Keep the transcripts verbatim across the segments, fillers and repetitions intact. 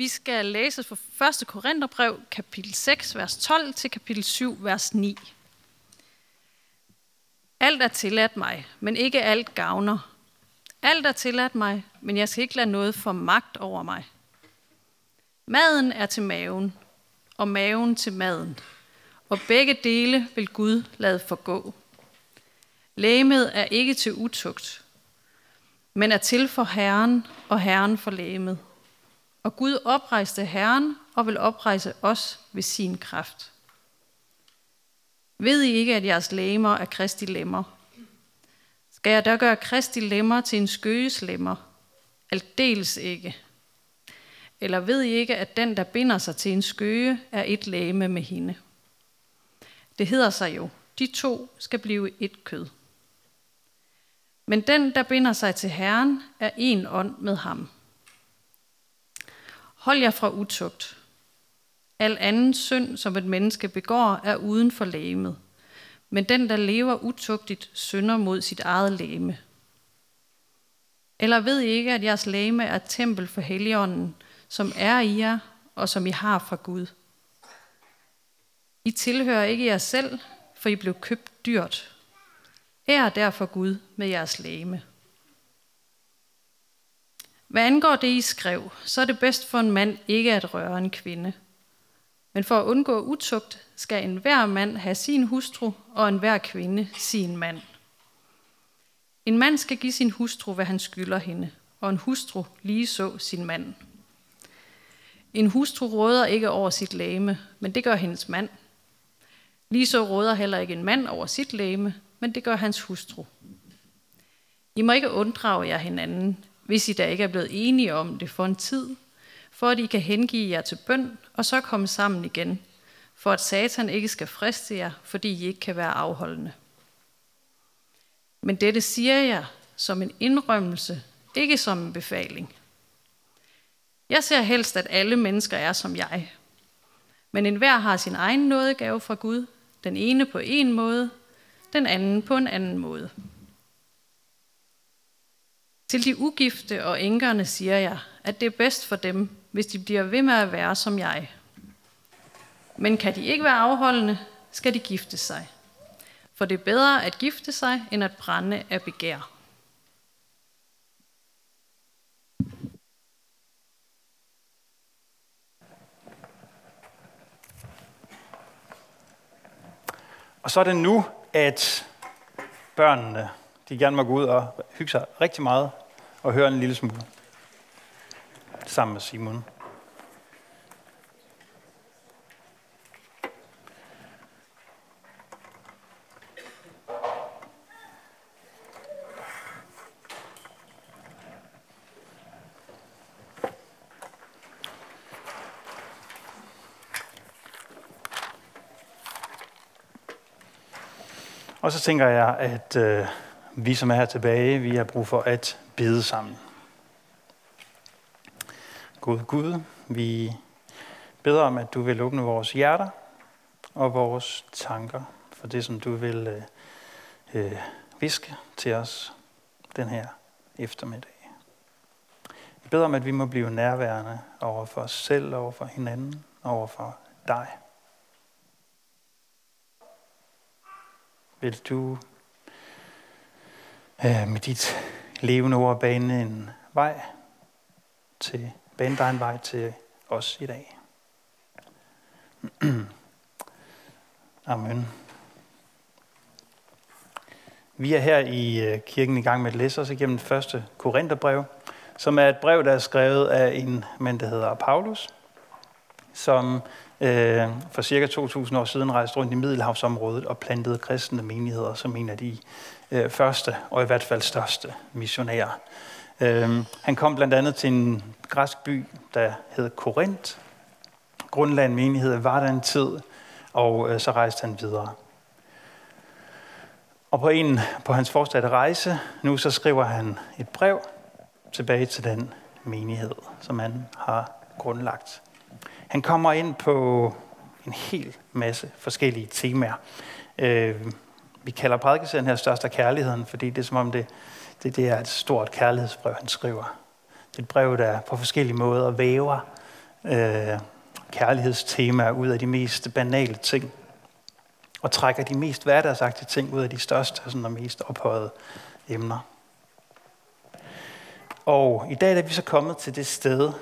Vi skal læse fra første Korintherbrev, kapitel seks, vers tolv, til kapitel syv, vers ni. Alt er tilladt mig, men ikke alt gavner. Alt er tilladt mig, men jeg skal ikke lade noget få magt over mig. Maden er til maven, og maven til maden, og begge dele vil Gud lade forgå. Lægemet er ikke til utugt, men er til for Herren, og Herren for lægemet. Og Gud oprejste Herren og vil oprejse os ved sin kraft. Ved I ikke, at jeres lemmer er Kristi lemmer? Skal jeg da gøre Kristi lemmer til en skøges lemmer? Aldeles ikke. Eller ved I ikke, at den, der binder sig til en skøge, er et legeme med hende? Det hedder sig jo, de to skal blive et kød. Men den, der binder sig til Herren, er en ånd med ham. Hold jer fra utugt. Al anden synd, som et menneske begår, er uden for legemet. Men den, der lever utugtigt, synder mod sit eget legeme. Eller ved I ikke, at jeres legeme er et tempel for Helligånden, som er i jer, og som I har fra Gud? I tilhører ikke jer selv, for I blev købt dyrt. Ær derfor Gud med jeres legeme. Hvad angår det, I skrev, så er det bedst for en mand ikke at røre en kvinde. Men for at undgå utugt, skal enhver mand have sin hustru, og enhver kvinde sin mand. En mand skal give sin hustru, hvad han skylder hende, og en hustru ligeså sin mand. En hustru råder ikke over sit legeme, men det gør hendes mand. Ligeså råder heller ikke en mand over sit legeme, men det gør hans hustru. I må ikke unddrage jer hinanden, hvis I da ikke er blevet enige om det for en tid, for at I kan hengive jer til bøn, og så komme sammen igen, for at Satan ikke skal friste jer, fordi I ikke kan være afholdende. Men dette siger jeg som en indrømmelse, ikke som en befaling. Jeg ser helst, at alle mennesker er som jeg, men enhver har sin egen nådegave fra Gud, den ene på en måde, den anden på en anden måde. Til de ugifte og enkerne siger jeg, at det er bedst for dem, hvis de bliver ved med at være som jeg. Men kan de ikke være afholdende, skal de gifte sig. For det er bedre at gifte sig, end at brænde af begær. Og så er det nu, at børnene de gerne må gå ud og hygge sig rigtig meget og høre en lille smule. Sammen med Simon. Og så tænker jeg, at øh, vi som er her tilbage, vi har brug for at bede sammen. God Gud, vi beder om, at du vil åbne vores hjerter og vores tanker for det, som du vil øh, hviske til os den her eftermiddag. Vi beder om, at vi må blive nærværende over for os selv, over for hinanden, over for dig. Vil du øh, med dit levende ord bane en vej til Bane dig en vej til os i dag. Amen. Vi er her i kirken i gang med at læse os igennem første Korintherbrev, som er et brev, der er skrevet af en mand, der hedder Paulus, som øh, for cirka to tusind år siden rejste rundt i Middelhavsområdet og plantede kristne menigheder som en af de øh, første og i hvert fald største missionærer. Uh, han kom blandt andet til en græsk by, der hed Korinth. Grundlagde en menighed var der en tid, og uh, så rejste han videre. Og på en på hans fortsatte rejse, nu så skriver han et brev tilbage til den menighed, som han har grundlagt. Han kommer ind på en hel masse forskellige temaer. Uh, vi kalder prædikeserien her Største Kærligheden, fordi det er som om det Det, det er et stort kærlighedsbrev, han skriver. Det er et brev, der på forskellige måder væver øh, kærlighedstemaer ud af de mest banale ting, og trækker de mest hverdagsagtige ting ud af de største sådan, og mest ophøjede emner. Og i dag er vi så kommet til det sted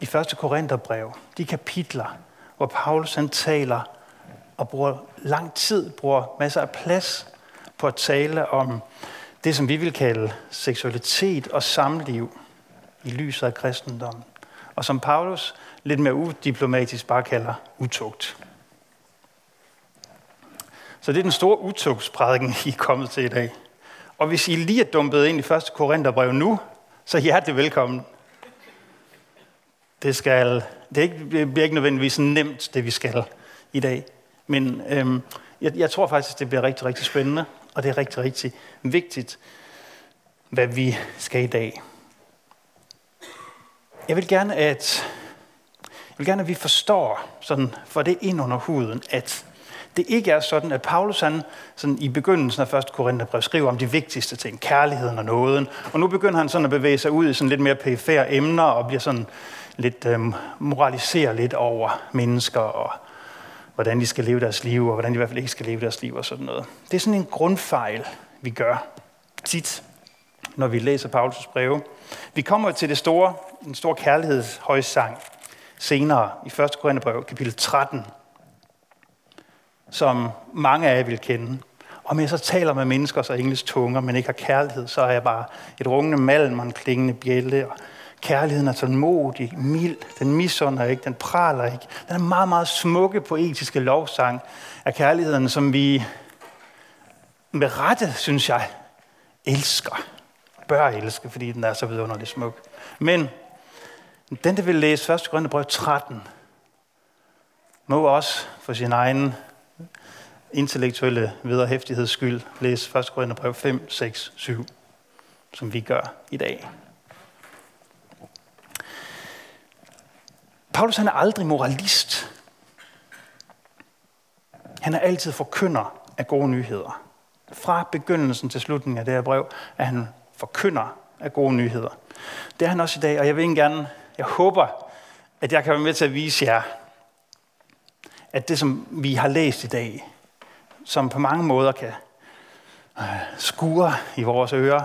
i første Korintherbrev, de kapitler, hvor Paulus han taler og bruger lang tid, bruger masser af plads på at tale om det, som vi vil kalde seksualitet og samliv i lyset af kristendommen. Og som Paulus lidt mere udiplomatisk bare kalder utugt. Så det er den store utugtsprædiken, I er kommet til i dag. Og hvis I lige er dumpet ind i første Korintherbrev nu, så hjertelig velkommen. Det, skal, det, er ikke, det bliver ikke nødvendigvis nemt, det vi skal i dag. Men øhm, jeg, jeg tror faktisk, det bliver rigtig, rigtig spændende. Og det er rigtig, rigtig vigtigt, hvad vi skal i dag. Jeg vil gerne, at, jeg vil gerne, at vi forstår, sådan, for det ind under huden, at det ikke er sådan, at Paulus han, sådan i begyndelsen af første Korintherbrev skriver om de vigtigste ting, kærligheden og nåden. Og nu begynder han sådan at bevæge sig ud i sådan lidt mere perifære emner og bliver sådan lidt øhm, moraliserer lidt over mennesker og hvordan de skal leve deres liv, og hvordan de i hvert fald ikke skal leve deres liv og sådan noget. Det er sådan en grundfejl, vi gør tit, når vi læser Paulus' breve. Vi kommer til det store, den store kærlighedshøjsang senere i første Korintherbrev, kapitel tretten, som mange af jer vil kende. Og når jeg så taler med mennesker, så engelsk tunger, men ikke har kærlighed, så er jeg bare et rungende malm og en klingende bjælde. Og kærligheden er tålmodig, mild, den misunder ikke, den praler ikke. Den er meget, meget smukke poetiske lovsang af kærligheden, som vi med rette, synes jeg, elsker. Bør elske, fordi den er så vidunderligt smuk. Men den, der vil læse første Korintherbrev tretten, må også for sin egen intellektuelle vederhæftigheds skyld læse første Korintherbrev fem, seks, syv, som vi gør i dag. Paulus han er aldrig moralist. Han er altid forkynder af gode nyheder. Fra begyndelsen til slutningen af det her brev er han forkynder af gode nyheder. Det er han også i dag, og jeg vil ikke gerne, jeg håber, at jeg kan være med til at vise jer, at det, som vi har læst i dag, som på mange måder kan øh, skure i vores ører,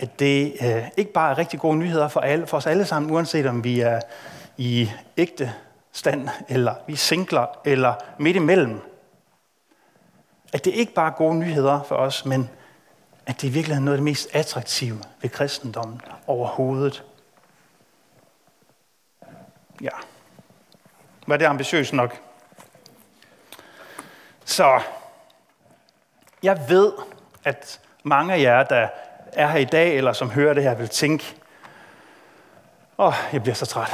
at det øh, ikke bare er rigtig gode nyheder for, alle, for os alle sammen, uanset om vi er i ægte stand, eller vi singler, eller midt imellem. At det ikke bare er gode nyheder for os, men at det i virkeligheden er noget af det mest attraktive ved kristendommen overhovedet. Ja. Var det ambitiøst nok? Så jeg ved, at mange af jer, der er her i dag, eller som hører det her, vil tænke, åh, oh, jeg bliver så træt.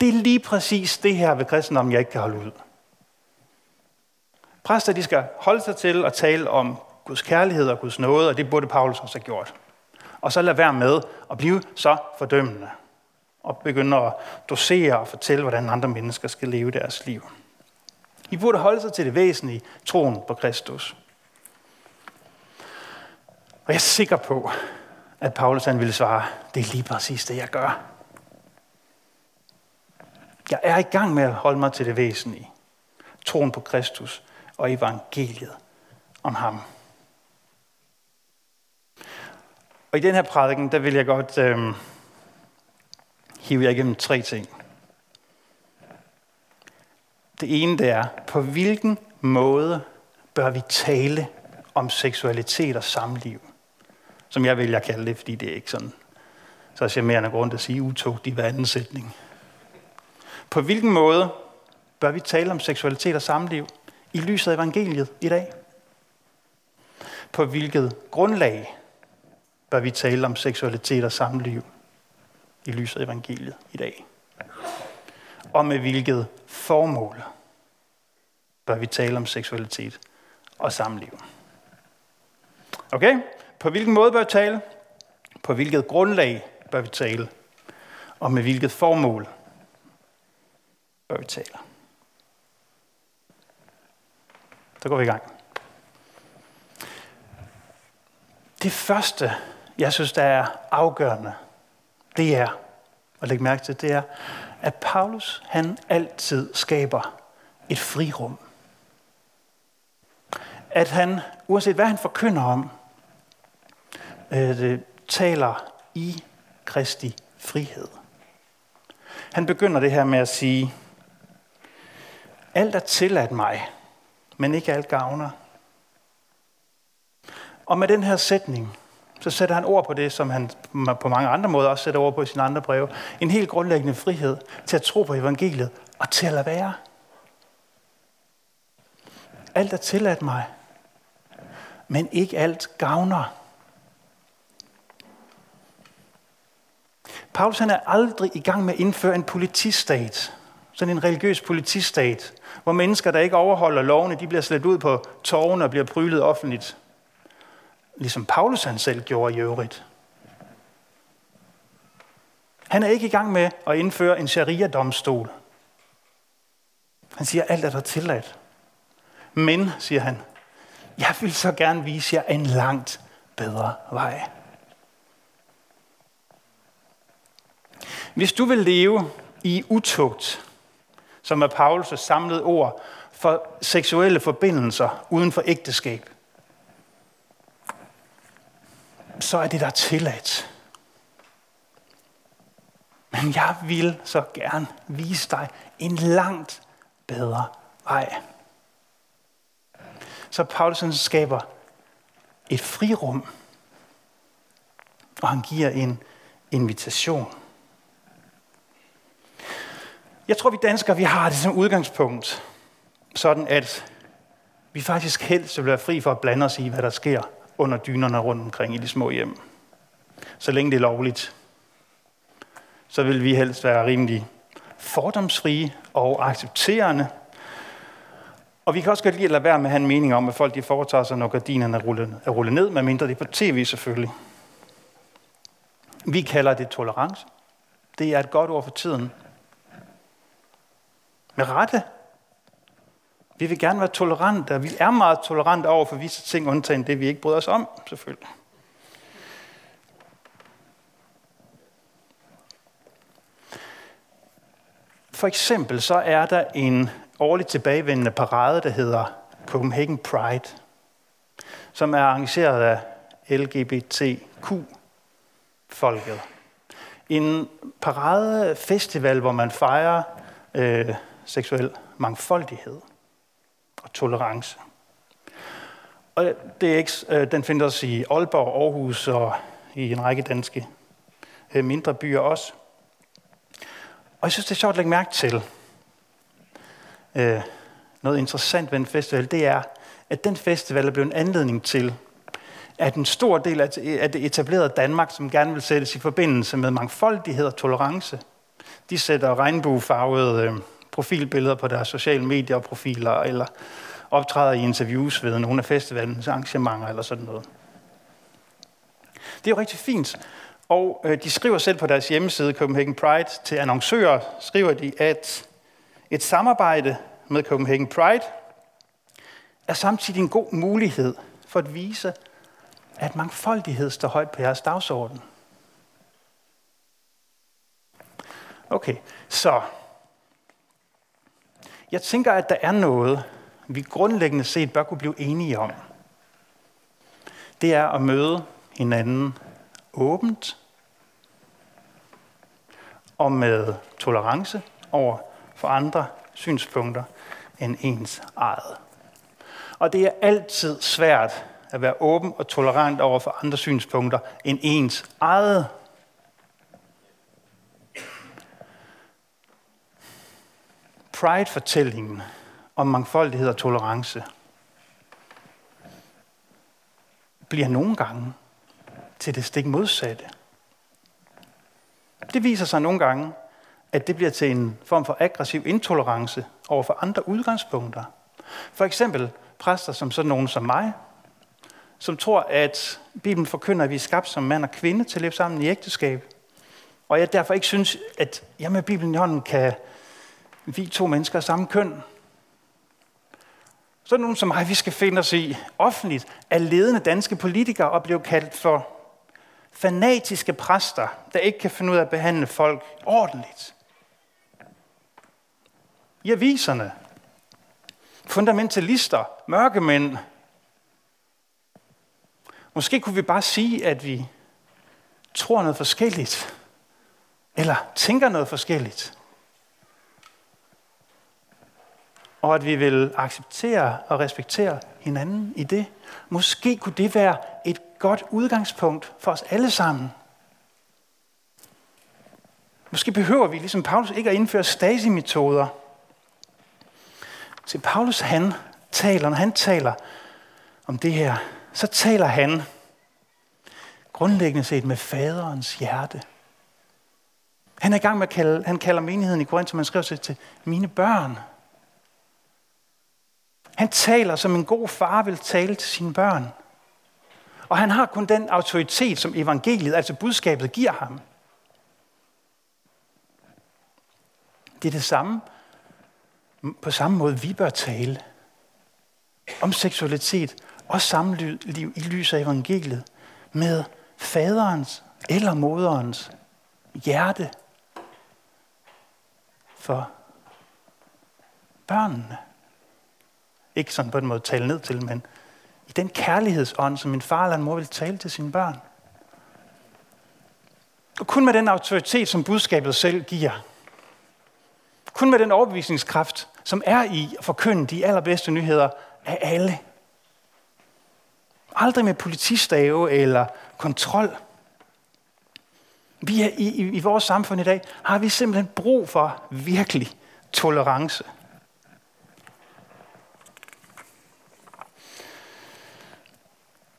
Det er lige præcis det her ved kristendommen, jeg ikke kan holde ud. Præster, de skal holde sig til at tale om Guds kærlighed og Guds nåde, og det burde Paulus også have gjort. Og så lad være med at blive så fordømmende og begynde at dosere og fortælle, hvordan andre mennesker skal leve deres liv. I burde holde sig til det væsentlige, troen på Kristus. Og jeg er sikker på, at Paulus han ville svare, det er lige præcis det, jeg gør. Jeg er i gang med at holde mig til det væsentlige, troen på Kristus og evangeliet om ham. Og i den her prædiken, der vil jeg godt øh, hive jer igennem tre ting. Det ene, det er, på hvilken måde bør vi tale om seksualitet og samliv? Som jeg vælger at kalde det, fordi det er ikke sådan, så er charmerende grund at sige utugt i hver anden sætning. På hvilken måde bør vi tale om seksualitet og samliv i lyset af evangeliet i dag? På hvilket grundlag bør vi tale om seksualitet og samliv i lyset af evangeliet i dag? Og med hvilket formål bør vi tale om seksualitet og samliv? Okay? På hvilken måde bør vi tale? På hvilket grundlag bør vi tale? Og med hvilket formål bør vi tale? Så går vi i gang. Det første, jeg synes, der er afgørende, det er, og læg mærke til, det er, at Paulus han altid skaber et frirum. At han, uanset hvad han forkynder om, øh, taler i Kristi frihed. Han begynder det her med at sige, alt er tilladt mig, men ikke alt gavner. Og med den her sætning, så sætter han ord på det, som han på mange andre måder også sætter ord på i sine andre breve. En helt grundlæggende frihed til at tro på evangeliet og til at lade være. Alt er tilladt mig, men ikke alt gavner. Paulus han er aldrig i gang med at indføre en politistat, sådan en religiøs politistat, hvor mennesker, der ikke overholder lovene, de bliver slæbt ud på torvene og bliver prylet offentligt. Ligesom Paulus han selv gjorde i øvrigt. Han er ikke i gang med at indføre en sharia-domstol. Han siger, alt er der tilladt. Men, siger han, jeg vil så gerne vise jer en langt bedre vej. Hvis du vil leve i utugt, som er Paulus' samlede ord for seksuelle forbindelser uden for ægteskab, så er det der tilladt. Men jeg vil så gerne vise dig en langt bedre vej. Så Paulus skaber et frirum, og han giver en invitation. Jeg tror, vi danskere vi har det som udgangspunkt, sådan at vi faktisk helst vil være fri for at blande os i, hvad der sker under dynerne rundt omkring i de små hjem. Så længe det er lovligt, så vil vi helst være rimelig fordomsfrie og accepterende. Og vi kan også godt lide at lade være med at have en mening om, at folk de foretager sig, når gardinerne er rullet ned, medmindre det er på tv selvfølgelig. Vi kalder det tolerance. Det er et godt ord for tiden. Med rette. Vi vil gerne være tolerante, og vi er meget tolerante over for visse ting, undtagen det, vi ikke bryder os om, selvfølgelig. For eksempel så er der en årligt tilbagevendende parade, der hedder Copenhagen Pride, som er arrangeret af L G B T Q-folket. En paradefestival, hvor man fejrer øh, seksuel mangfoldighed og tolerance. Og det er ikke, den findes i Aalborg, Aarhus og i en række danske mindre byer også. Og jeg synes, det er sjovt at lægge mærke til. Noget interessant ved en festival, det er, at den festival er blevet en anledning til, at en stor del af det etablerede Danmark, som gerne vil sættes i forbindelse med mangfoldighed og tolerance, de sætter regnbuefarvede profilbilleder på deres sociale medier og profiler, eller optræder i interviews ved nogle af festivalens arrangementer, eller sådan noget. Det er jo rigtig fint, og de skriver selv på deres hjemmeside, Copenhagen Pride, til annoncører, skriver de, at et samarbejde med Copenhagen Pride er samtidig en god mulighed for at vise, at mangfoldighed står højt på jeres dagsorden. Okay, så jeg tænker, at der er noget, vi grundlæggende set bør kunne blive enige om. Det er at møde hinanden åbent og med tolerance over for andre synspunkter end ens eget. Og det er altid svært at være åben og tolerant over for andre synspunkter end ens eget. Pride-fortællingen om mangfoldighed og tolerance bliver nogle gange til det stik modsatte. Det viser sig nogle gange, at det bliver til en form for aggressiv intolerance over for andre udgangspunkter. For eksempel præster som sådan nogen som mig, som tror, at Bibelen forkynder, at vi er skabt som mand og kvinde til at leve sammen i ægteskab, og jeg derfor ikke synes, at jeg med Bibelen i hånden kan vi to mennesker af samme køn. Sådan nogen som mig, vi skal finde os i offentligt af ledende danske politikere og blive kaldt for fanatiske præster, der ikke kan finde ud af at behandle folk ordentligt. i aviserne. Fundamentalister, mørkemænd. Måske kunne vi bare sige, at vi tror noget forskelligt, eller tænker noget forskelligt. Og at vi vil acceptere og respektere hinanden i det. Måske kunne det være et godt udgangspunkt for os alle sammen. Måske behøver vi, ligesom Paulus, ikke at indføre Stasi-metoder. Så Paulus, han taler, når han taler om det her, så taler han grundlæggende set med faderens hjerte. Han er i gang med at kalde, han kalder menigheden i Korinth, som han skrev til, til mine børn. Han taler, som en god far vil tale til sine børn. Og han har kun den autoritet, som evangeliet, altså budskabet, giver ham. Det er det samme, på samme måde vi bør tale om seksualitet og samliv i lys af evangeliet med faderens eller moderens hjerte for børnene. Ikke sådan på den måde tale ned til, men i den kærlighedsånd, som en far eller en mor vil tale til sine børn. Og kun med den autoritet, som budskabet selv giver. Kun med den overbevisningskraft, som er i at forkynde de allerbedste nyheder af alle. Aldrig med politistave eller kontrol. Vi er i, i, i vores samfund i dag har vi simpelthen brug for virkelig tolerance.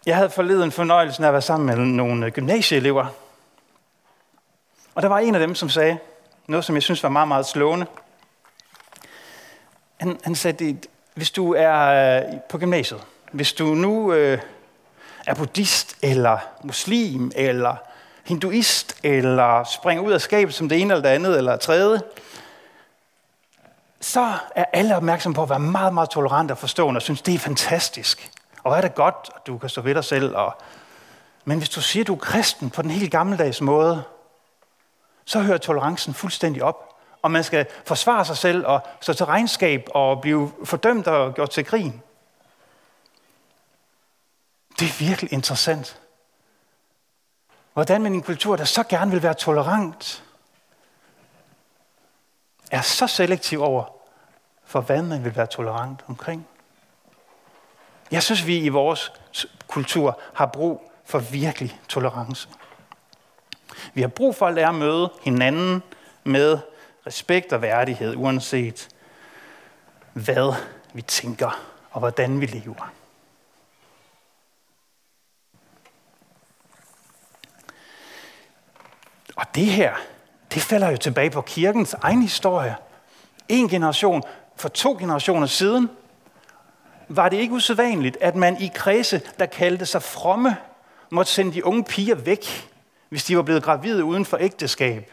Jeg havde forleden fornøjelsen af at være sammen med nogle gymnasieelever. Og der var en af dem, som sagde noget, som jeg synes var meget, meget slående. Han, han sagde, hvis du er på gymnasiet, hvis du nu øh, er buddhist, eller muslim, eller hinduist, eller springer ud af skabet som det ene eller det andet, eller tredje, så er alle opmærksomme på at være meget, meget tolerant og forstående, og synes, det er fantastisk. Og hvad er det godt, og du kan stå ved dig selv. Og... Men hvis du siger, at du er kristen på den helt gammeldags måde, så hører tolerancen fuldstændig op. Og man skal forsvare sig selv og stå til regnskab og blive fordømt og gjort til grin. Det er virkelig interessant. Hvordan man i en kultur, der så gerne vil være tolerant, er så selektiv over, for hvad man vil være tolerant omkring. Jeg synes, vi i vores kultur har brug for virkelig tolerance. Vi har brug for at lære at møde hinanden med respekt og værdighed, uanset hvad vi tænker og hvordan vi lever. Og det her, det falder jo tilbage på kirkens egen historie. En generation for to generationer siden var det ikke usædvanligt, at man i kredse, der kaldte sig fromme, måtte sende de unge piger væk, hvis de var blevet gravide uden for ægteskab.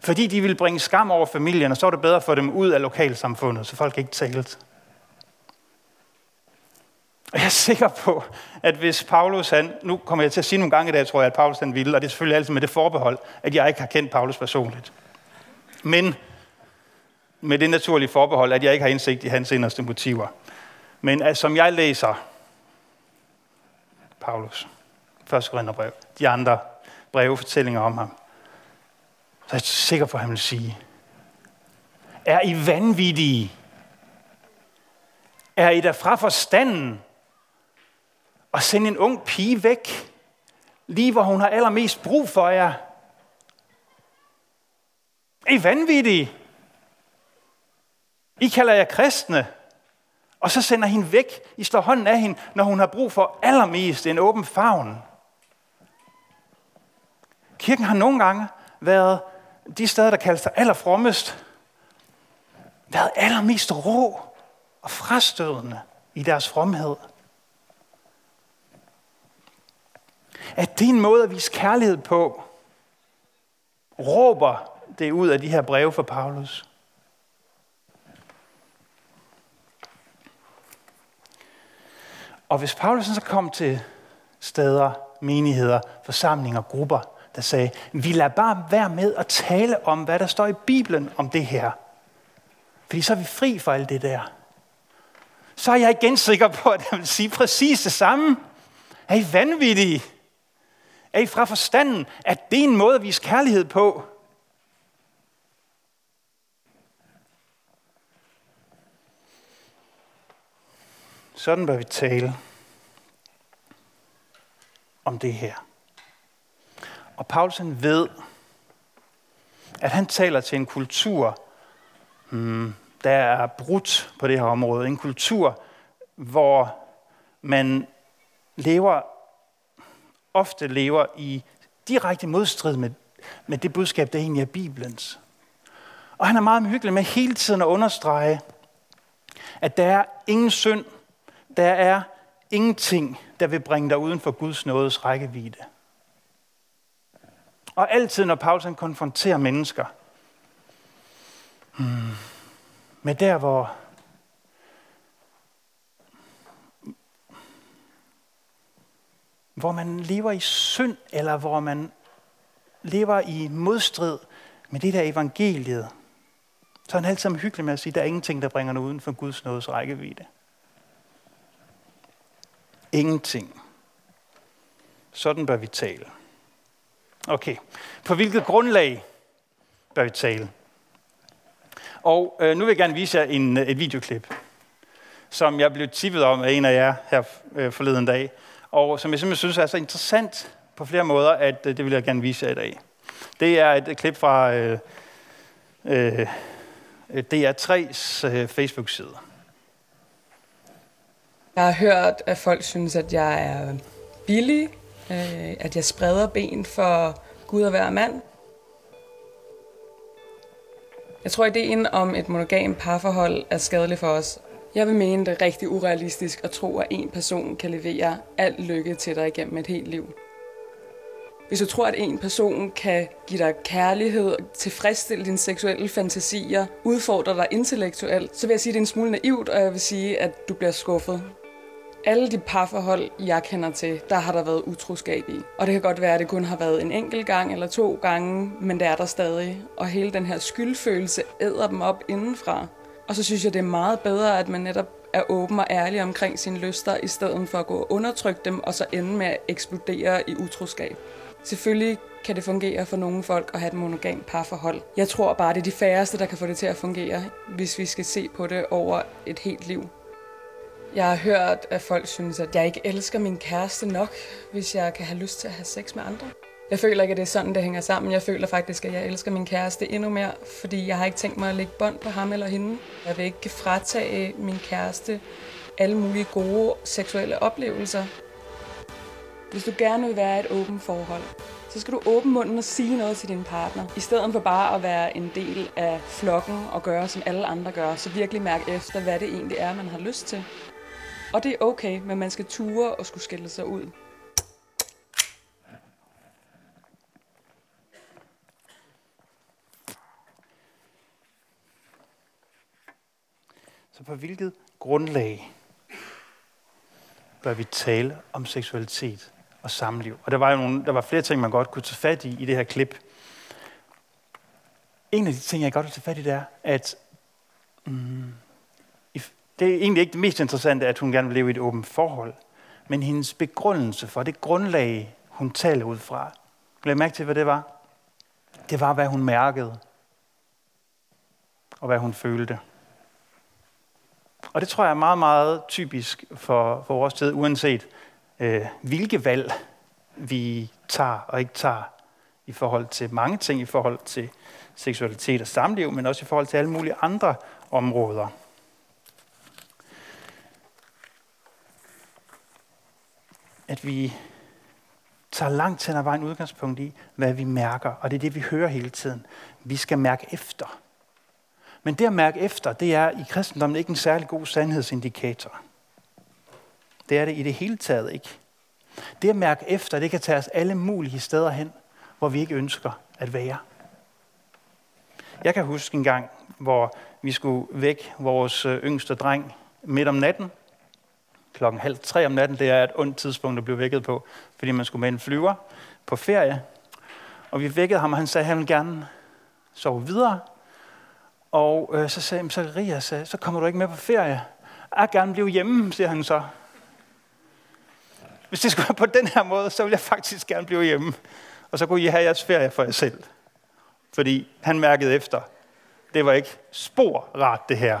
Fordi de ville bringe skam over familien, og så var det bedre for dem ud af lokalsamfundet, så folk ikke talte. Og jeg er sikker på, at hvis Paulus, han, nu kommer jeg til at sige nogle gange i dag, tror jeg, at Paulus han ville, og det er selvfølgelig altid med det forbehold, at jeg ikke har kendt Paulus personligt. Men med det naturlige forbehold, at jeg ikke har indsigt i hans inderste motiver. Men altså, som jeg læser Paulus, første Korintherbrev, de andre breve, fortællinger om ham, så er jeg sikker på, at han vil sige, er I vanvittige? Er I da fra forstanden at sende en ung pige væk, lige hvor hun har allermest brug for jer? Er I vanvittige? I kalder jer kristne, og så sender hende væk. I slår hånden af hende, når hun har brug for allermest en åben favn. Kirken har nogle gange været de steder, der kaldes sig allerfrommest, været allermest rå og frastødende i deres fromhed. At det er en måde at vise kærlighed på, råber det ud af de her breve fra Paulus. Og hvis Paulus så kom til steder, menigheder, forsamlinger, grupper, der sagde, vi lader bare være med at tale om, hvad der står i Bibelen om det her. Fordi så er vi fri for alt det der. Så er jeg igen sikker på, at jeg vil sige præcis det samme. Er I vanvittige? Er I fra forstanden? At det er en måde at vise kærlighed på? Sådan bør vi tale om det her. Og Paulus han ved, at han taler til en kultur, der er brudt på det her område. En kultur, hvor man lever, ofte lever i direkte modstrid med, med det budskab, der egentlig er Bibelens. Og han er meget hyggelig med hele tiden at understrege, at der er ingen synd, der er ingenting, der vil bringe dig uden for Guds nådes rækkevidde. Og altid, når Paulus han konfronterer mennesker, hmm, med der, hvor, hvor man lever i synd, eller hvor man lever i modstrid med det der evangeliet, så er han altid hyggelig med at sige, at der er ingenting, der bringer dig uden for Guds nådes rækkevidde. Ingenting. Sådan bør vi tale. Okay. På hvilket grundlag bør vi tale? Og øh, nu vil jeg gerne vise jer en, et videoklip, som jeg blev tippet om af en af jer her øh, forleden dag, og som jeg simpelthen synes er så interessant på flere måder, at øh, det vil jeg gerne vise jer i dag. Det er et klip fra øh, øh, D R tre's øh, Facebook-side. Jeg har hørt, at folk synes, at jeg er billig, øh, at jeg spreder ben for Gud og hver mand. Jeg tror, ideen om et monogamt parforhold er skadelig for os. Jeg vil mene, det er rigtig urealistisk at tro, at en person kan levere alt lykke til dig igennem et helt liv. Hvis du tror, at en person kan give dig kærlighed, tilfredsstille dine seksuelle fantasier, udfordre dig intellektuelt, så vil jeg sige, at det er en smule naivt, og jeg vil sige, at du bliver skuffet. Alle de parforhold, jeg kender til, der har der været utroskab i. Og det kan godt være, at det kun har været en enkelt gang eller to gange, men det er der stadig. Og hele den her skyldfølelse æder dem op indenfra. Og så synes jeg, det er meget bedre, at man netop er åben og ærlig omkring sine lyster, i stedet for at gå og undertrykke dem, og så ende med at eksplodere i utroskab. Selvfølgelig kan det fungere for nogle folk at have et monogamt parforhold. Jeg tror bare, det er de færreste, der kan få det til at fungere, hvis vi skal se på det over et helt liv. Jeg har hørt, at folk synes, at jeg ikke elsker min kæreste nok, hvis jeg kan have lyst til at have sex med andre. Jeg føler ikke, at det er sådan, det hænger sammen. Jeg føler faktisk, at jeg elsker min kæreste endnu mere, fordi jeg har ikke tænkt mig at lægge bånd på ham eller hende. Jeg vil ikke fratage min kæreste alle mulige gode seksuelle oplevelser. Hvis du gerne vil være i et åbent forhold, så skal du åbne munden og sige noget til din partner, i stedet for bare at være en del af flokken og gøre, som alle andre gør, så virkelig mærke efter, hvad det egentlig er, man har lyst til. Og det er okay, men man skal ture og skulle skille sig ud. Så på hvilket grundlag bør vi tale om seksualitet og samliv? Og der var jo nogle, der var flere ting, man godt kunne tage fat i i det her klip. En af de ting, jeg godt vil tage fat i, det er, at mm, det er egentlig ikke det mest interessante, at hun gerne vil leve i et åbent forhold, men hendes begrundelse for det grundlag, hun taler ud fra. Læg mærke til, hvad det var? Det var, hvad hun mærkede, og hvad hun følte. Og det tror jeg er meget, meget typisk for, for vores tid, uanset øh, hvilke valg vi tager og ikke tager i forhold til mange ting, i forhold til seksualitet og samliv, men også i forhold til alle mulige andre områder. At vi tager langt hen ad vejen udgangspunkt i, hvad vi mærker, og det er det, vi hører hele tiden. Vi skal mærke efter. Men det at mærke efter, det er i kristendommen ikke en særlig god sandhedsindikator. Det er det i det hele taget ikke. Det at mærke efter, det kan tage os alle mulige steder hen, hvor vi ikke ønsker at være. Jeg kan huske en gang, hvor vi skulle vække vores yngste dreng midt om natten. Klokken halv tre om natten, det er et ondt tidspunkt at blive vækket på, fordi man skulle med en flyver på ferie. Og vi vækkede ham, og han sagde, at han ville gerne sove videre. Og øh, så sagde han, så Ria sagde, så kommer du ikke med på ferie. Jeg gerne blive hjemme, siger han så. Hvis det skulle være på den her måde, så ville jeg faktisk gerne blive hjemme. Og så kunne I have jeres ferie for jer selv. Fordi han mærkede efter. Det var ikke spor rart, det her.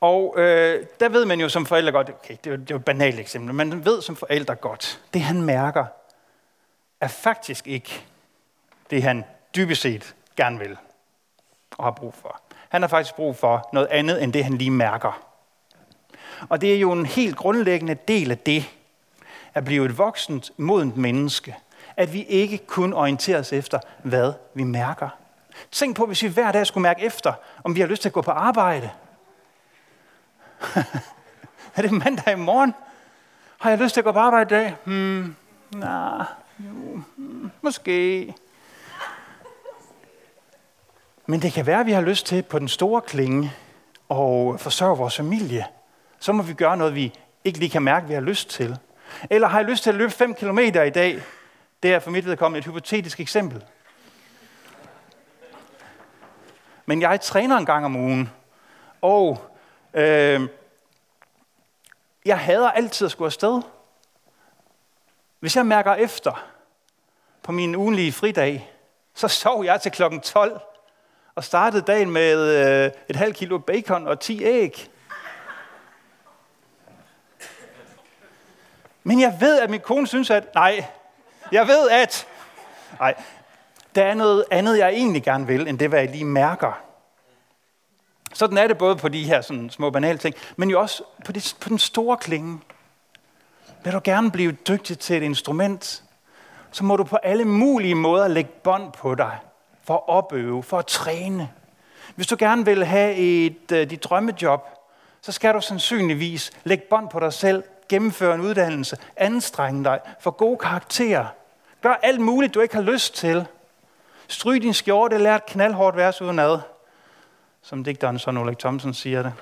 Og øh, der ved man jo som forældre godt, okay, det er jo, det er jo et banalt eksempel, men man ved som forældre godt, det han mærker, er faktisk ikke det, han dybest set gerne vil og har brug for. Han har faktisk brug for noget andet, end det, han lige mærker. Og det er jo en helt grundlæggende del af det, at blive et voksent, modent menneske. At vi ikke kun orienterer os efter, hvad vi mærker. Tænk på, hvis vi hver dag skulle mærke efter, om vi har lyst til at gå på arbejde. Er det mandag i morgen? Har jeg lyst til at gå på arbejde i dag? Hmm, nej, hmm, måske. Men det kan være, at vi har lyst til på den store klinge at forsørge vores familie. Så må vi gøre noget, vi ikke lige kan mærke, vi har lyst til. Eller har jeg lyst til at løbe fem kilometer i dag? Det er for mit vedkommende et hypotetisk eksempel. Men jeg træner en gang om ugen, og øh, jeg hader altid at skulle afsted. Hvis jeg mærker efter på min ugenlige fridag, så sov jeg til klokken tolv og startede dagen med øh, et halvt kilo bacon og ti æg. Men jeg ved, at min kone synes, at... Nej, jeg ved, at... Nej, der er noget andet, jeg egentlig gerne vil, end det, hvad jeg lige mærker. Sådan er det både på de her sådan, små banale ting, men jo også på, det, på den store klinge. Vil du gerne blive dygtig til et instrument, så må du på alle mulige måder lægge bånd på dig, for at opøve, for at træne. Hvis du gerne vil have et, uh, dit drømmejob, så skal du sandsynligvis lægge bånd på dig selv, gennemføre en uddannelse, anstrenge dig, få gode karakterer. Gør alt muligt, du ikke har lyst til. Stryg din skjorte, lær et knaldhårdt vers uden ad, som digteren Søren Ulrik Thomsen siger det.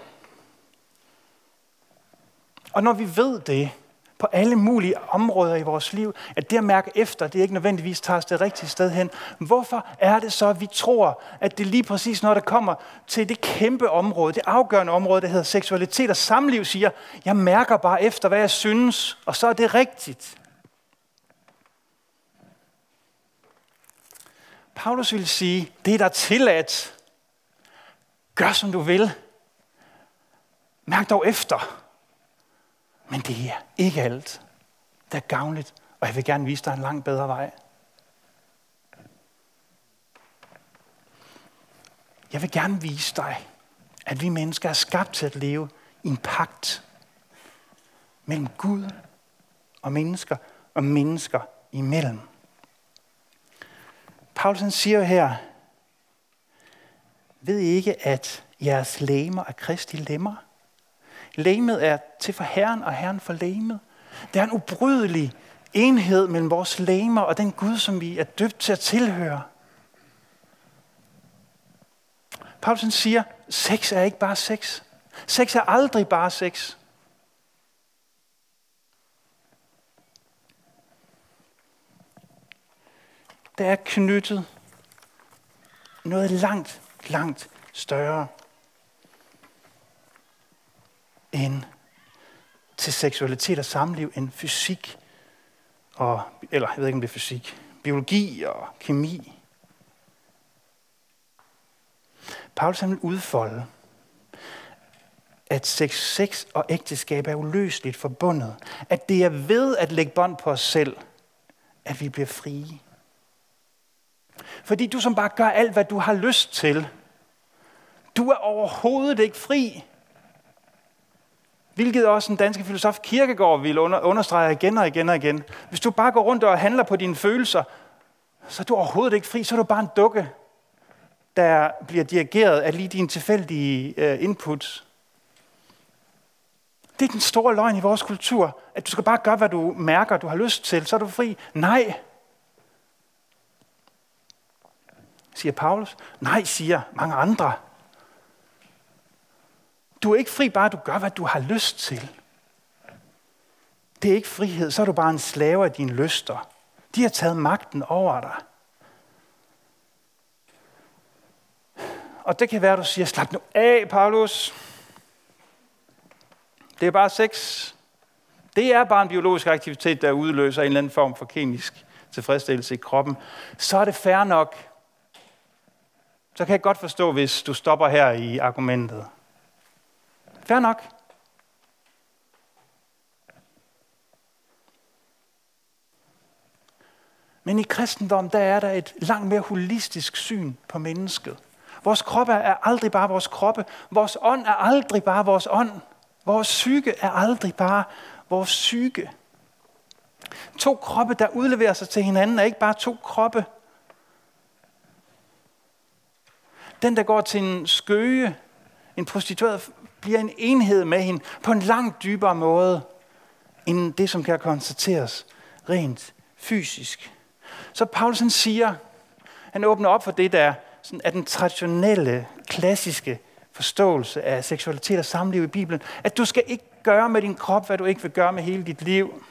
Og når vi ved det, på alle mulige områder i vores liv, at det at mærke efter, det ikke nødvendigvis tager os det rigtige sted hen. Hvorfor er det så, at vi tror, at det lige præcis, når det kommer til det kæmpe område, det afgørende område, der hedder seksualitet og samliv, siger, jeg mærker bare efter, hvad jeg synes, og så er det rigtigt. Paulus vil sige, det er der tilladt. Gør, som du vil. Mærk dog efter. Men det er ikke alt, der er gavnligt, og jeg vil gerne vise dig en langt bedre vej. Jeg vil gerne vise dig, at vi mennesker er skabt til at leve i en pagt mellem Gud og mennesker, og mennesker imellem. Paulus siger her, ved I ikke, at jeres legemer er Kristi lemmer? Legemet er til for Herren, og Herren for legemet. Der er en ubrydelig enhed mellem vores legemer og den Gud, som vi er døbt til at tilhøre. Paulus siger, sex er ikke bare sex. Sex er aldrig bare sex. Der er knyttet noget langt, langt større end til seksualitet og samliv, end fysik, og, eller jeg ved ikke, om det er fysik, biologi og kemi. Paulus vil udfolde, at sex, sex og ægteskab er uløseligt forbundet. At det er ved at lægge bånd på os selv, at vi bliver frie. Fordi du som bare gør alt, hvad du har lyst til, du er overhovedet ikke fri. Hvilket også den danske filosof Kierkegaard vil understrege igen og igen og igen. Hvis du bare går rundt og handler på dine følelser, så er du overhovedet ikke fri, så er du bare en dukke, der bliver dirigeret af lige dine tilfældige inputs. Det er den store løgn i vores kultur, at du skal bare gøre, hvad du mærker, du har lyst til, så er du fri. Nej, siger Paulus. Nej, siger mange andre. Du er ikke fri, bare du gør, hvad du har lyst til. Det er ikke frihed, så er du bare en slave af dine lyster. De har taget magten over dig. Og det kan være, at du siger, slap nu af, Paulus. Det er bare sex. Det er bare en biologisk aktivitet, der udløser en eller anden form for kemisk tilfredsstillelse i kroppen. Så er det fair nok. Så kan jeg godt forstå, hvis du stopper her i argumentet. Fair nok. Men i kristendommen, der er der et langt mere holistisk syn på mennesket. Vores kroppe er aldrig bare vores kroppe. Vores ånd er aldrig bare vores ånd. Vores psyke er aldrig bare vores psyke. To kroppe, der udleverer sig til hinanden, er ikke bare to kroppe. Den, der går til en skøge, en prostitueret, bliver en enhed med hende på en langt dybere måde, end det, som kan konstateres rent fysisk. Så Paulsen siger, han åbner op for det, der sådan er den traditionelle, klassiske forståelse af seksualitet og samliv i Bibelen, at du skal ikke gøre med din krop, hvad du ikke vil gøre med hele dit liv.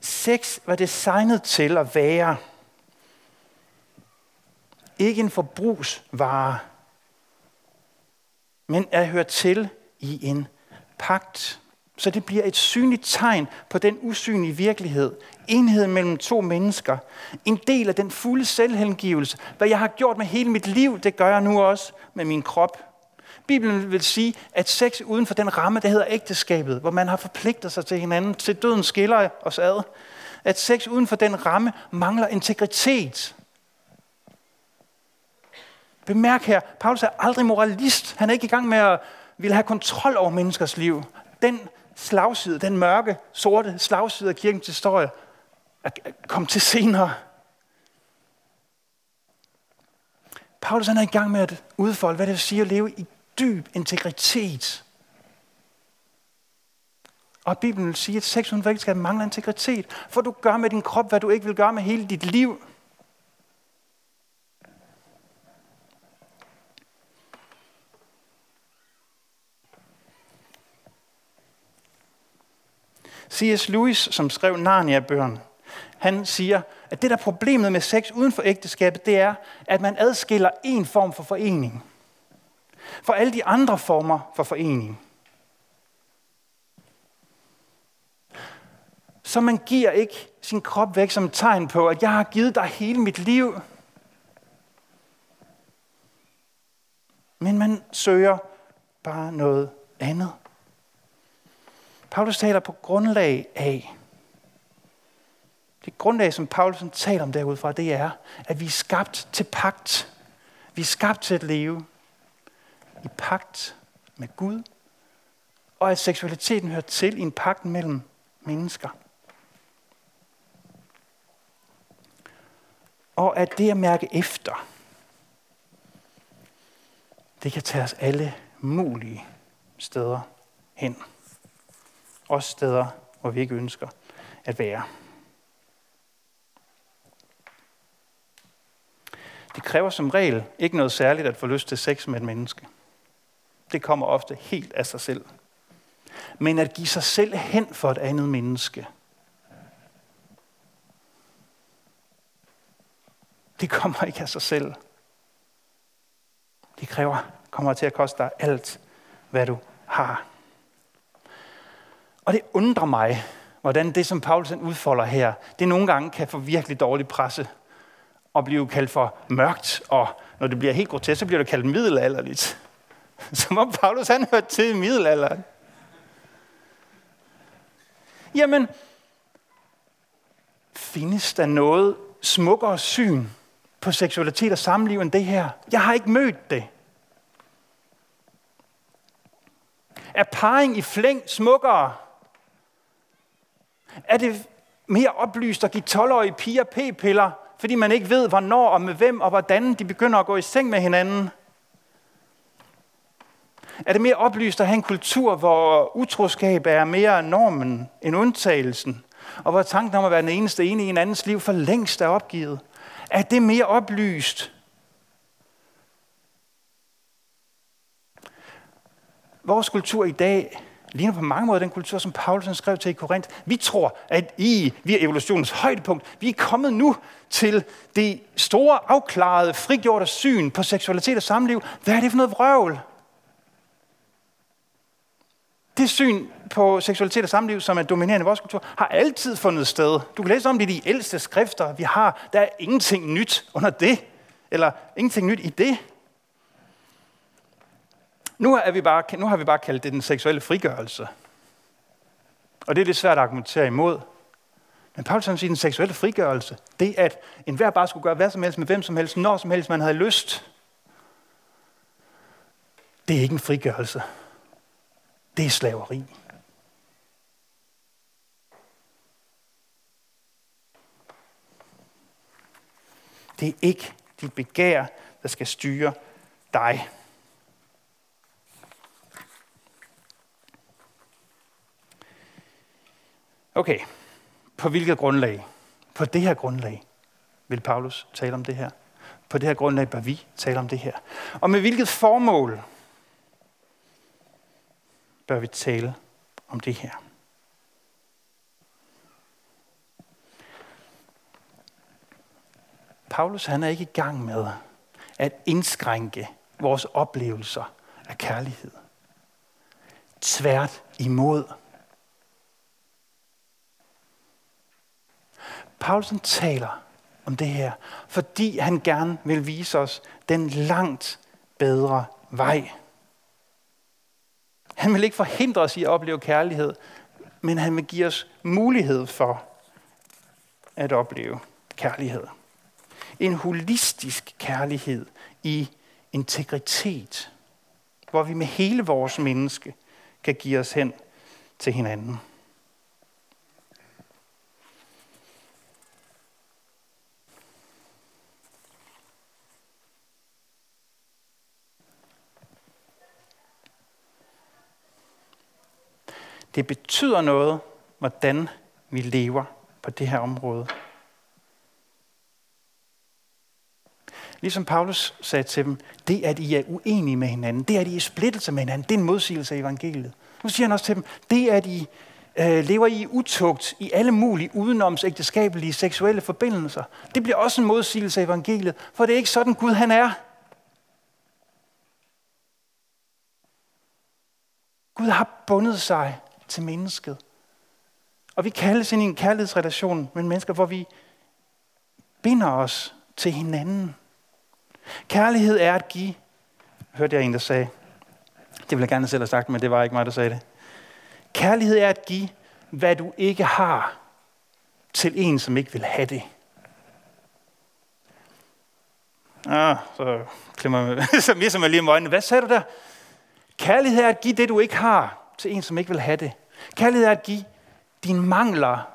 Sex var designet til at være ikke en forbrugsvare, men at høre til i en pagt. Så det bliver et synligt tegn på den usynlige virkelighed. Enhed mellem to mennesker. En del af den fulde selvhengivelse. Hvad jeg har gjort med hele mit liv, det gør jeg nu også med min krop. Bibelen vil sige, at sex uden for den ramme, der hedder ægteskabet, hvor man har forpligtet sig til hinanden, til døden skiller os ad, at sex uden for den ramme mangler integritet. Bemærk her, Paulus er aldrig moralist. Han er ikke i gang med at ville have kontrol over menneskers liv. Den slagside, den mørke, sorte slagside af kirkens historie, kom til senere. Paulus er i gang med at udfolde, hvad det vil sige at leve i dyb integritet. Og Bibelen vil sige, at sex uden for ægteskab mangler integritet, for du gør med din krop, hvad du ikke vil gøre med hele dit liv. C S. Lewis, som skrev Narnia-bøgerne, han siger, at det der problemet med sex uden for ægteskabet, det er, at man adskiller en form for forening for alle de andre former for forening. Så man giver ikke sin krop væk som et tegn på, at jeg har givet dig hele mit liv. Men man søger bare noget andet. Paulus taler på grundlag af, det grundlag, som Paulus taler om derudfra, det er, at vi er skabt til pagt. Vi er skabt til at leve i pagt med Gud, og at seksualiteten hører til i en pagt mellem mennesker. Og at det at mærke efter, det kan tage os alle mulige steder hen. Også steder, hvor vi ikke ønsker at være. Det kræver som regel ikke noget særligt at få lyst til sex med et menneske. Det kommer ofte helt af sig selv. Men at give sig selv hen for et andet menneske, det kommer ikke af sig selv. Det kræver, kommer til at koste dig alt, hvad du har. Og det undrer mig, hvordan det, som Paulsen udfolder her, det nogle gange kan få virkelig dårlig presse og blive kaldt for mørkt, og når det bliver helt grotesk, så bliver det kaldt middelalderligt. Som om Paulus, han hørte til i middelalderen. Jamen, findes der noget smukkere syn på seksualitet og samliv end det her? Jeg har ikke mødt det. Er parring i flæng smukkere? Er det mere oplyst at give tolv-årige piger p-piller, fordi man ikke ved, hvornår og med hvem og hvordan de begynder at gå i seng med hinanden? Er det mere oplyst at have en kultur, hvor utroskab er mere normen end undtagelsen, og hvor tanken om at være den eneste ene i en andens liv for længst er opgivet? Er det mere oplyst? Vores kultur i dag ligner på mange måder den kultur, som Paulus skrev til i Korinth. Vi tror, at I, vi er evolutionens højdepunkt. Vi er kommet nu til det store, afklarede, frigjorte syn på seksualitet og samliv. Hvad er det for noget vrøvl? Det syn på seksualitet og samliv, som er dominerende i vores kultur, har altid fundet sted. Du kan læse om det i de ældste skrifter, vi har. Der er ingenting nyt under det, eller ingenting nyt i det. Nu, er vi bare, nu har vi bare kaldt det den seksuelle frigørelse. Og det er lidt svært at argumentere imod. Men Paulus siger, den seksuelle frigørelse, det at enhver bare skulle gøre hvad som helst med hvem som helst, når som helst man havde lyst, det er ikke en frigørelse. Det er slaveri. Det er ikke dit begær, der skal styre dig. Okay, på hvilket grundlag? På det her grundlag vil Paulus tale om det her. På det her grundlag bør vi tale om det her. Og med hvilket formål bør vi tale om det her? Paulus, han er ikke i gang med at indskrænke vores oplevelser af kærlighed. Tvært imod. Paulsen taler om det her, fordi han gerne vil vise os den langt bedre vej. Han vil ikke forhindre os i at opleve kærlighed, men han vil give os mulighed for at opleve kærlighed. En holistisk kærlighed i integritet, hvor vi med hele vores menneske kan give os hen til hinanden. Det betyder noget, hvordan vi lever på det her område. Ligesom Paulus sagde til dem, det at I er uenige med hinanden, det at I er splittelse med hinanden, det er en modsigelse af evangeliet. Nu siger han også til dem, det at I øh, lever i utugt i alle mulige udenoms-ægteskabelige seksuelle forbindelser, det bliver også en modsigelse af evangeliet, for det er ikke sådan Gud han er. Gud har bundet sig til mennesket. Og vi kaldes ind i en kærlighedsrelation med mennesker, hvor vi binder os til hinanden. Kærlighed er at give. Hørte jeg en, der sagde. Det ville jeg gerne selv have sagt, men det var ikke mig, der sagde det. Kærlighed er at give, hvad du ikke har, til en, som ikke vil have det. Ah, så klemmer så misser man lige om øjnene. Hvad sagde du der? Kærlighed er at give det, du ikke har, til en, som ikke vil have det. Kærlighed er at give dine mangler,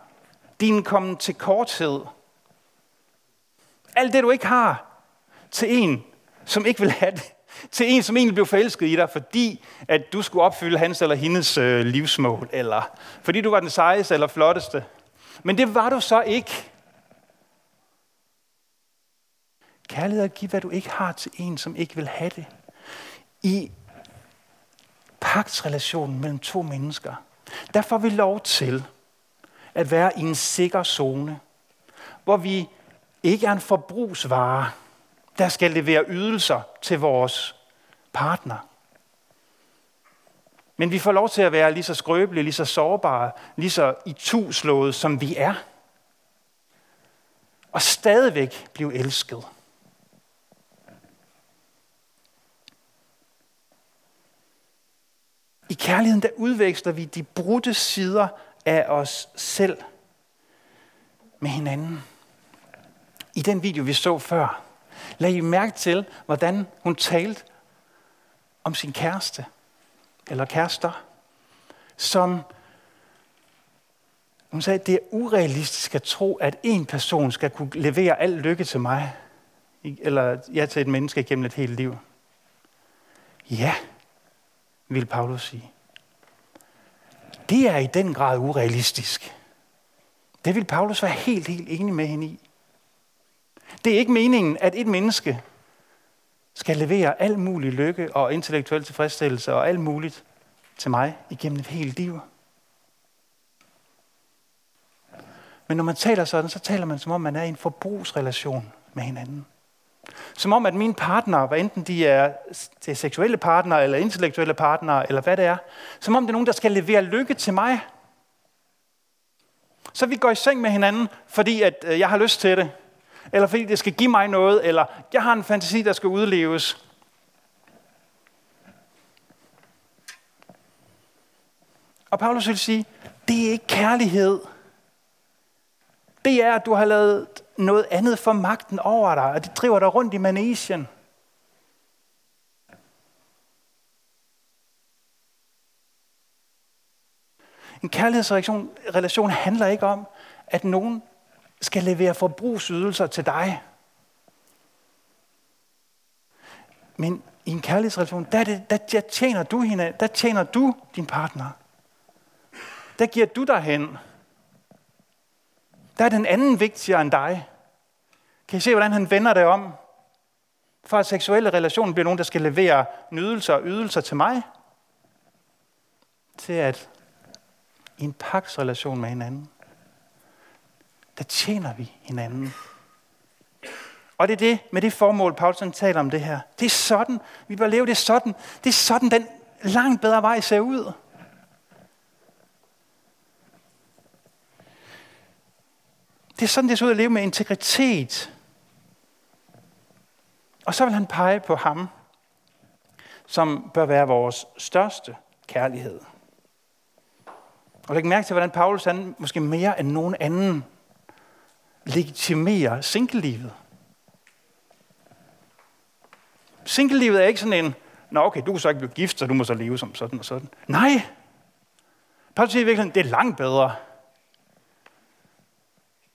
din kommen til korthed, alt det, du ikke har, til en, som ikke vil have det. Til en, som egentlig blev forelsket i dig, fordi at du skulle opfylde hans eller hendes øh, livsmål, eller fordi du var den sejeste eller flotteste. Men det var du så ikke. Kærlighed er at give, hvad du ikke har, til en, som ikke vil have det. I pagtsrelationen mellem to mennesker, der får vi lov til at være i en sikker zone, hvor vi ikke er en forbrugsvare, der skal levere ydelser til vores partner. Men vi får lov til at være lige så skrøbelige, lige så sårbare, lige så ituslåede, som vi er. Og stadigvæk blive elsket. I kærligheden, der udveksler vi de brudte sider af os selv med hinanden. I den video, vi så før, lagde I mærke til, hvordan hun talte om sin kæreste, eller kærester, som hun sagde, det er urealistisk at tro, at en person skal kunne levere al lykke til mig, eller ja, til et menneske gennem et helt liv. Ja, vil Paulus sige. Det er i den grad urealistisk. Det vil Paulus være helt, helt enig med hende i. Det er ikke meningen, at et menneske skal levere al mulig lykke og intellektuel tilfredsstillelse og alt muligt til mig igennem et helt liv. Men når man taler sådan, så taler man som om, man er i en forbrugsrelation med hinanden. Som om, at mine partnere, hvad enten de er, de er seksuelle partnere, eller intellektuelle partnere, eller hvad det er, som om det er nogen, der skal levere lykke til mig. Så vi går i seng med hinanden, fordi at jeg har lyst til det, eller fordi det skal give mig noget, eller jeg har en fantasi, der skal udleves. Og Paulus vil sige, det er ikke kærlighed. Det er, at du har lavet noget andet for magten over dig, og det driver dig rundt i manesien. En kærlighedsrelation handler ikke om, at nogen skal levere forbrugsydelser til dig. Men i en kærlighedsrelation, der, det, der, der tjener du hinanden, der tjener du din partner. Der giver du dig hen. Der er den anden vigtigere end dig. Kan I se, hvordan han vender det om? For at seksuelle relationer bliver nogen, der skal levere nydelser og ydelser til mig, til at i en pagtsrelation med hinanden, der tjener vi hinanden. Og det er det, med det formål, Paulsen taler om det her. Det er sådan, vi bør leve det sådan. Det er sådan, den langt bedre vej ser ud. Det er sådan, det ser ud at leve med integritet. Og så vil han pege på ham, som bør være vores største kærlighed. Og læg mærke til, hvordan Paulus han, måske mere end nogen anden, legitimerer single-livet. Single-livet er ikke sådan en, nå okay, du kan så ikke blive gift, så du må så leve som sådan og sådan. Nej! Paulus siger i virkeligheden, det er langt bedre.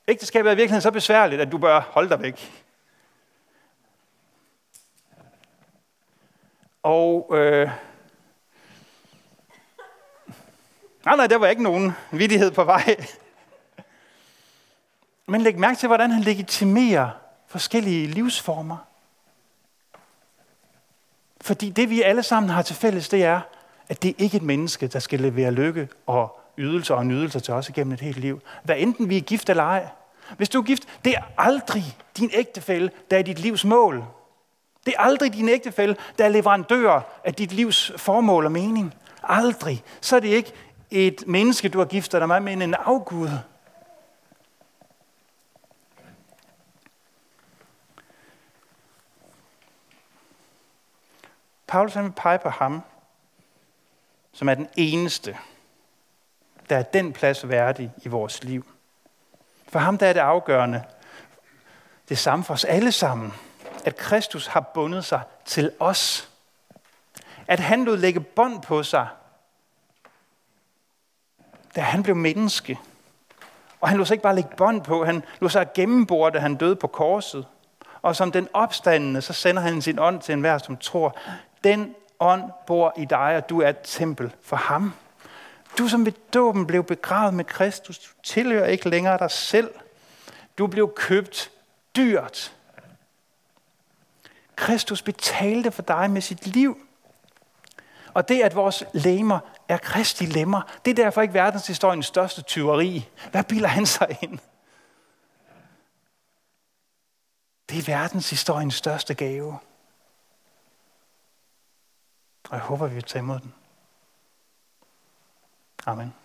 Ægteskabet er i virkeligheden så besværligt, at du bør holde dig væk. Og øh... nej, nej, der var ikke nogen vittighed på vej. Men læg mærke til, hvordan han legitimerer forskellige livsformer. Fordi det, vi alle sammen har til fælles, det er, at det ikke er et menneske, der skal levere lykke og ydelser og nydelser til os igennem et helt liv. Hvad enten vi er gift eller ej. Hvis du er gift, det er aldrig din ægtefælle, der er dit livs mål. Det er aldrig din ægtefælle, der er leverandør af dit livs formål og mening. Aldrig. Så er det ikke et menneske, du har giftet dig med, men en afgud. Paulus vil pege på ham, som er den eneste, der er den plads værdig i vores liv. For ham, der er det afgørende, det samme for os alle sammen, at Kristus har bundet sig til os. At han lod lægge bånd på sig, da han blev menneske. Og han lod sig ikke bare lægge bånd på, han lod sig gennembore, da han døde på korset. Og som den opstandende, så sender han sin ånd til enhver, som tror. Den ånd bor i dig, og du er et tempel for ham. Du, som ved dåben blev begravet med Kristus, du tilhører ikke længere dig selv. Du blev købt dyrt. Kristus betalte for dig med sit liv. Og det, at vores lemmer er Kristi lemmer, det er derfor ikke verdenshistoriens største tyveri. Hvad bilder han sig ind? Det er verdenshistoriens største gave. Og jeg håber, vi vil tage imod den. Amen.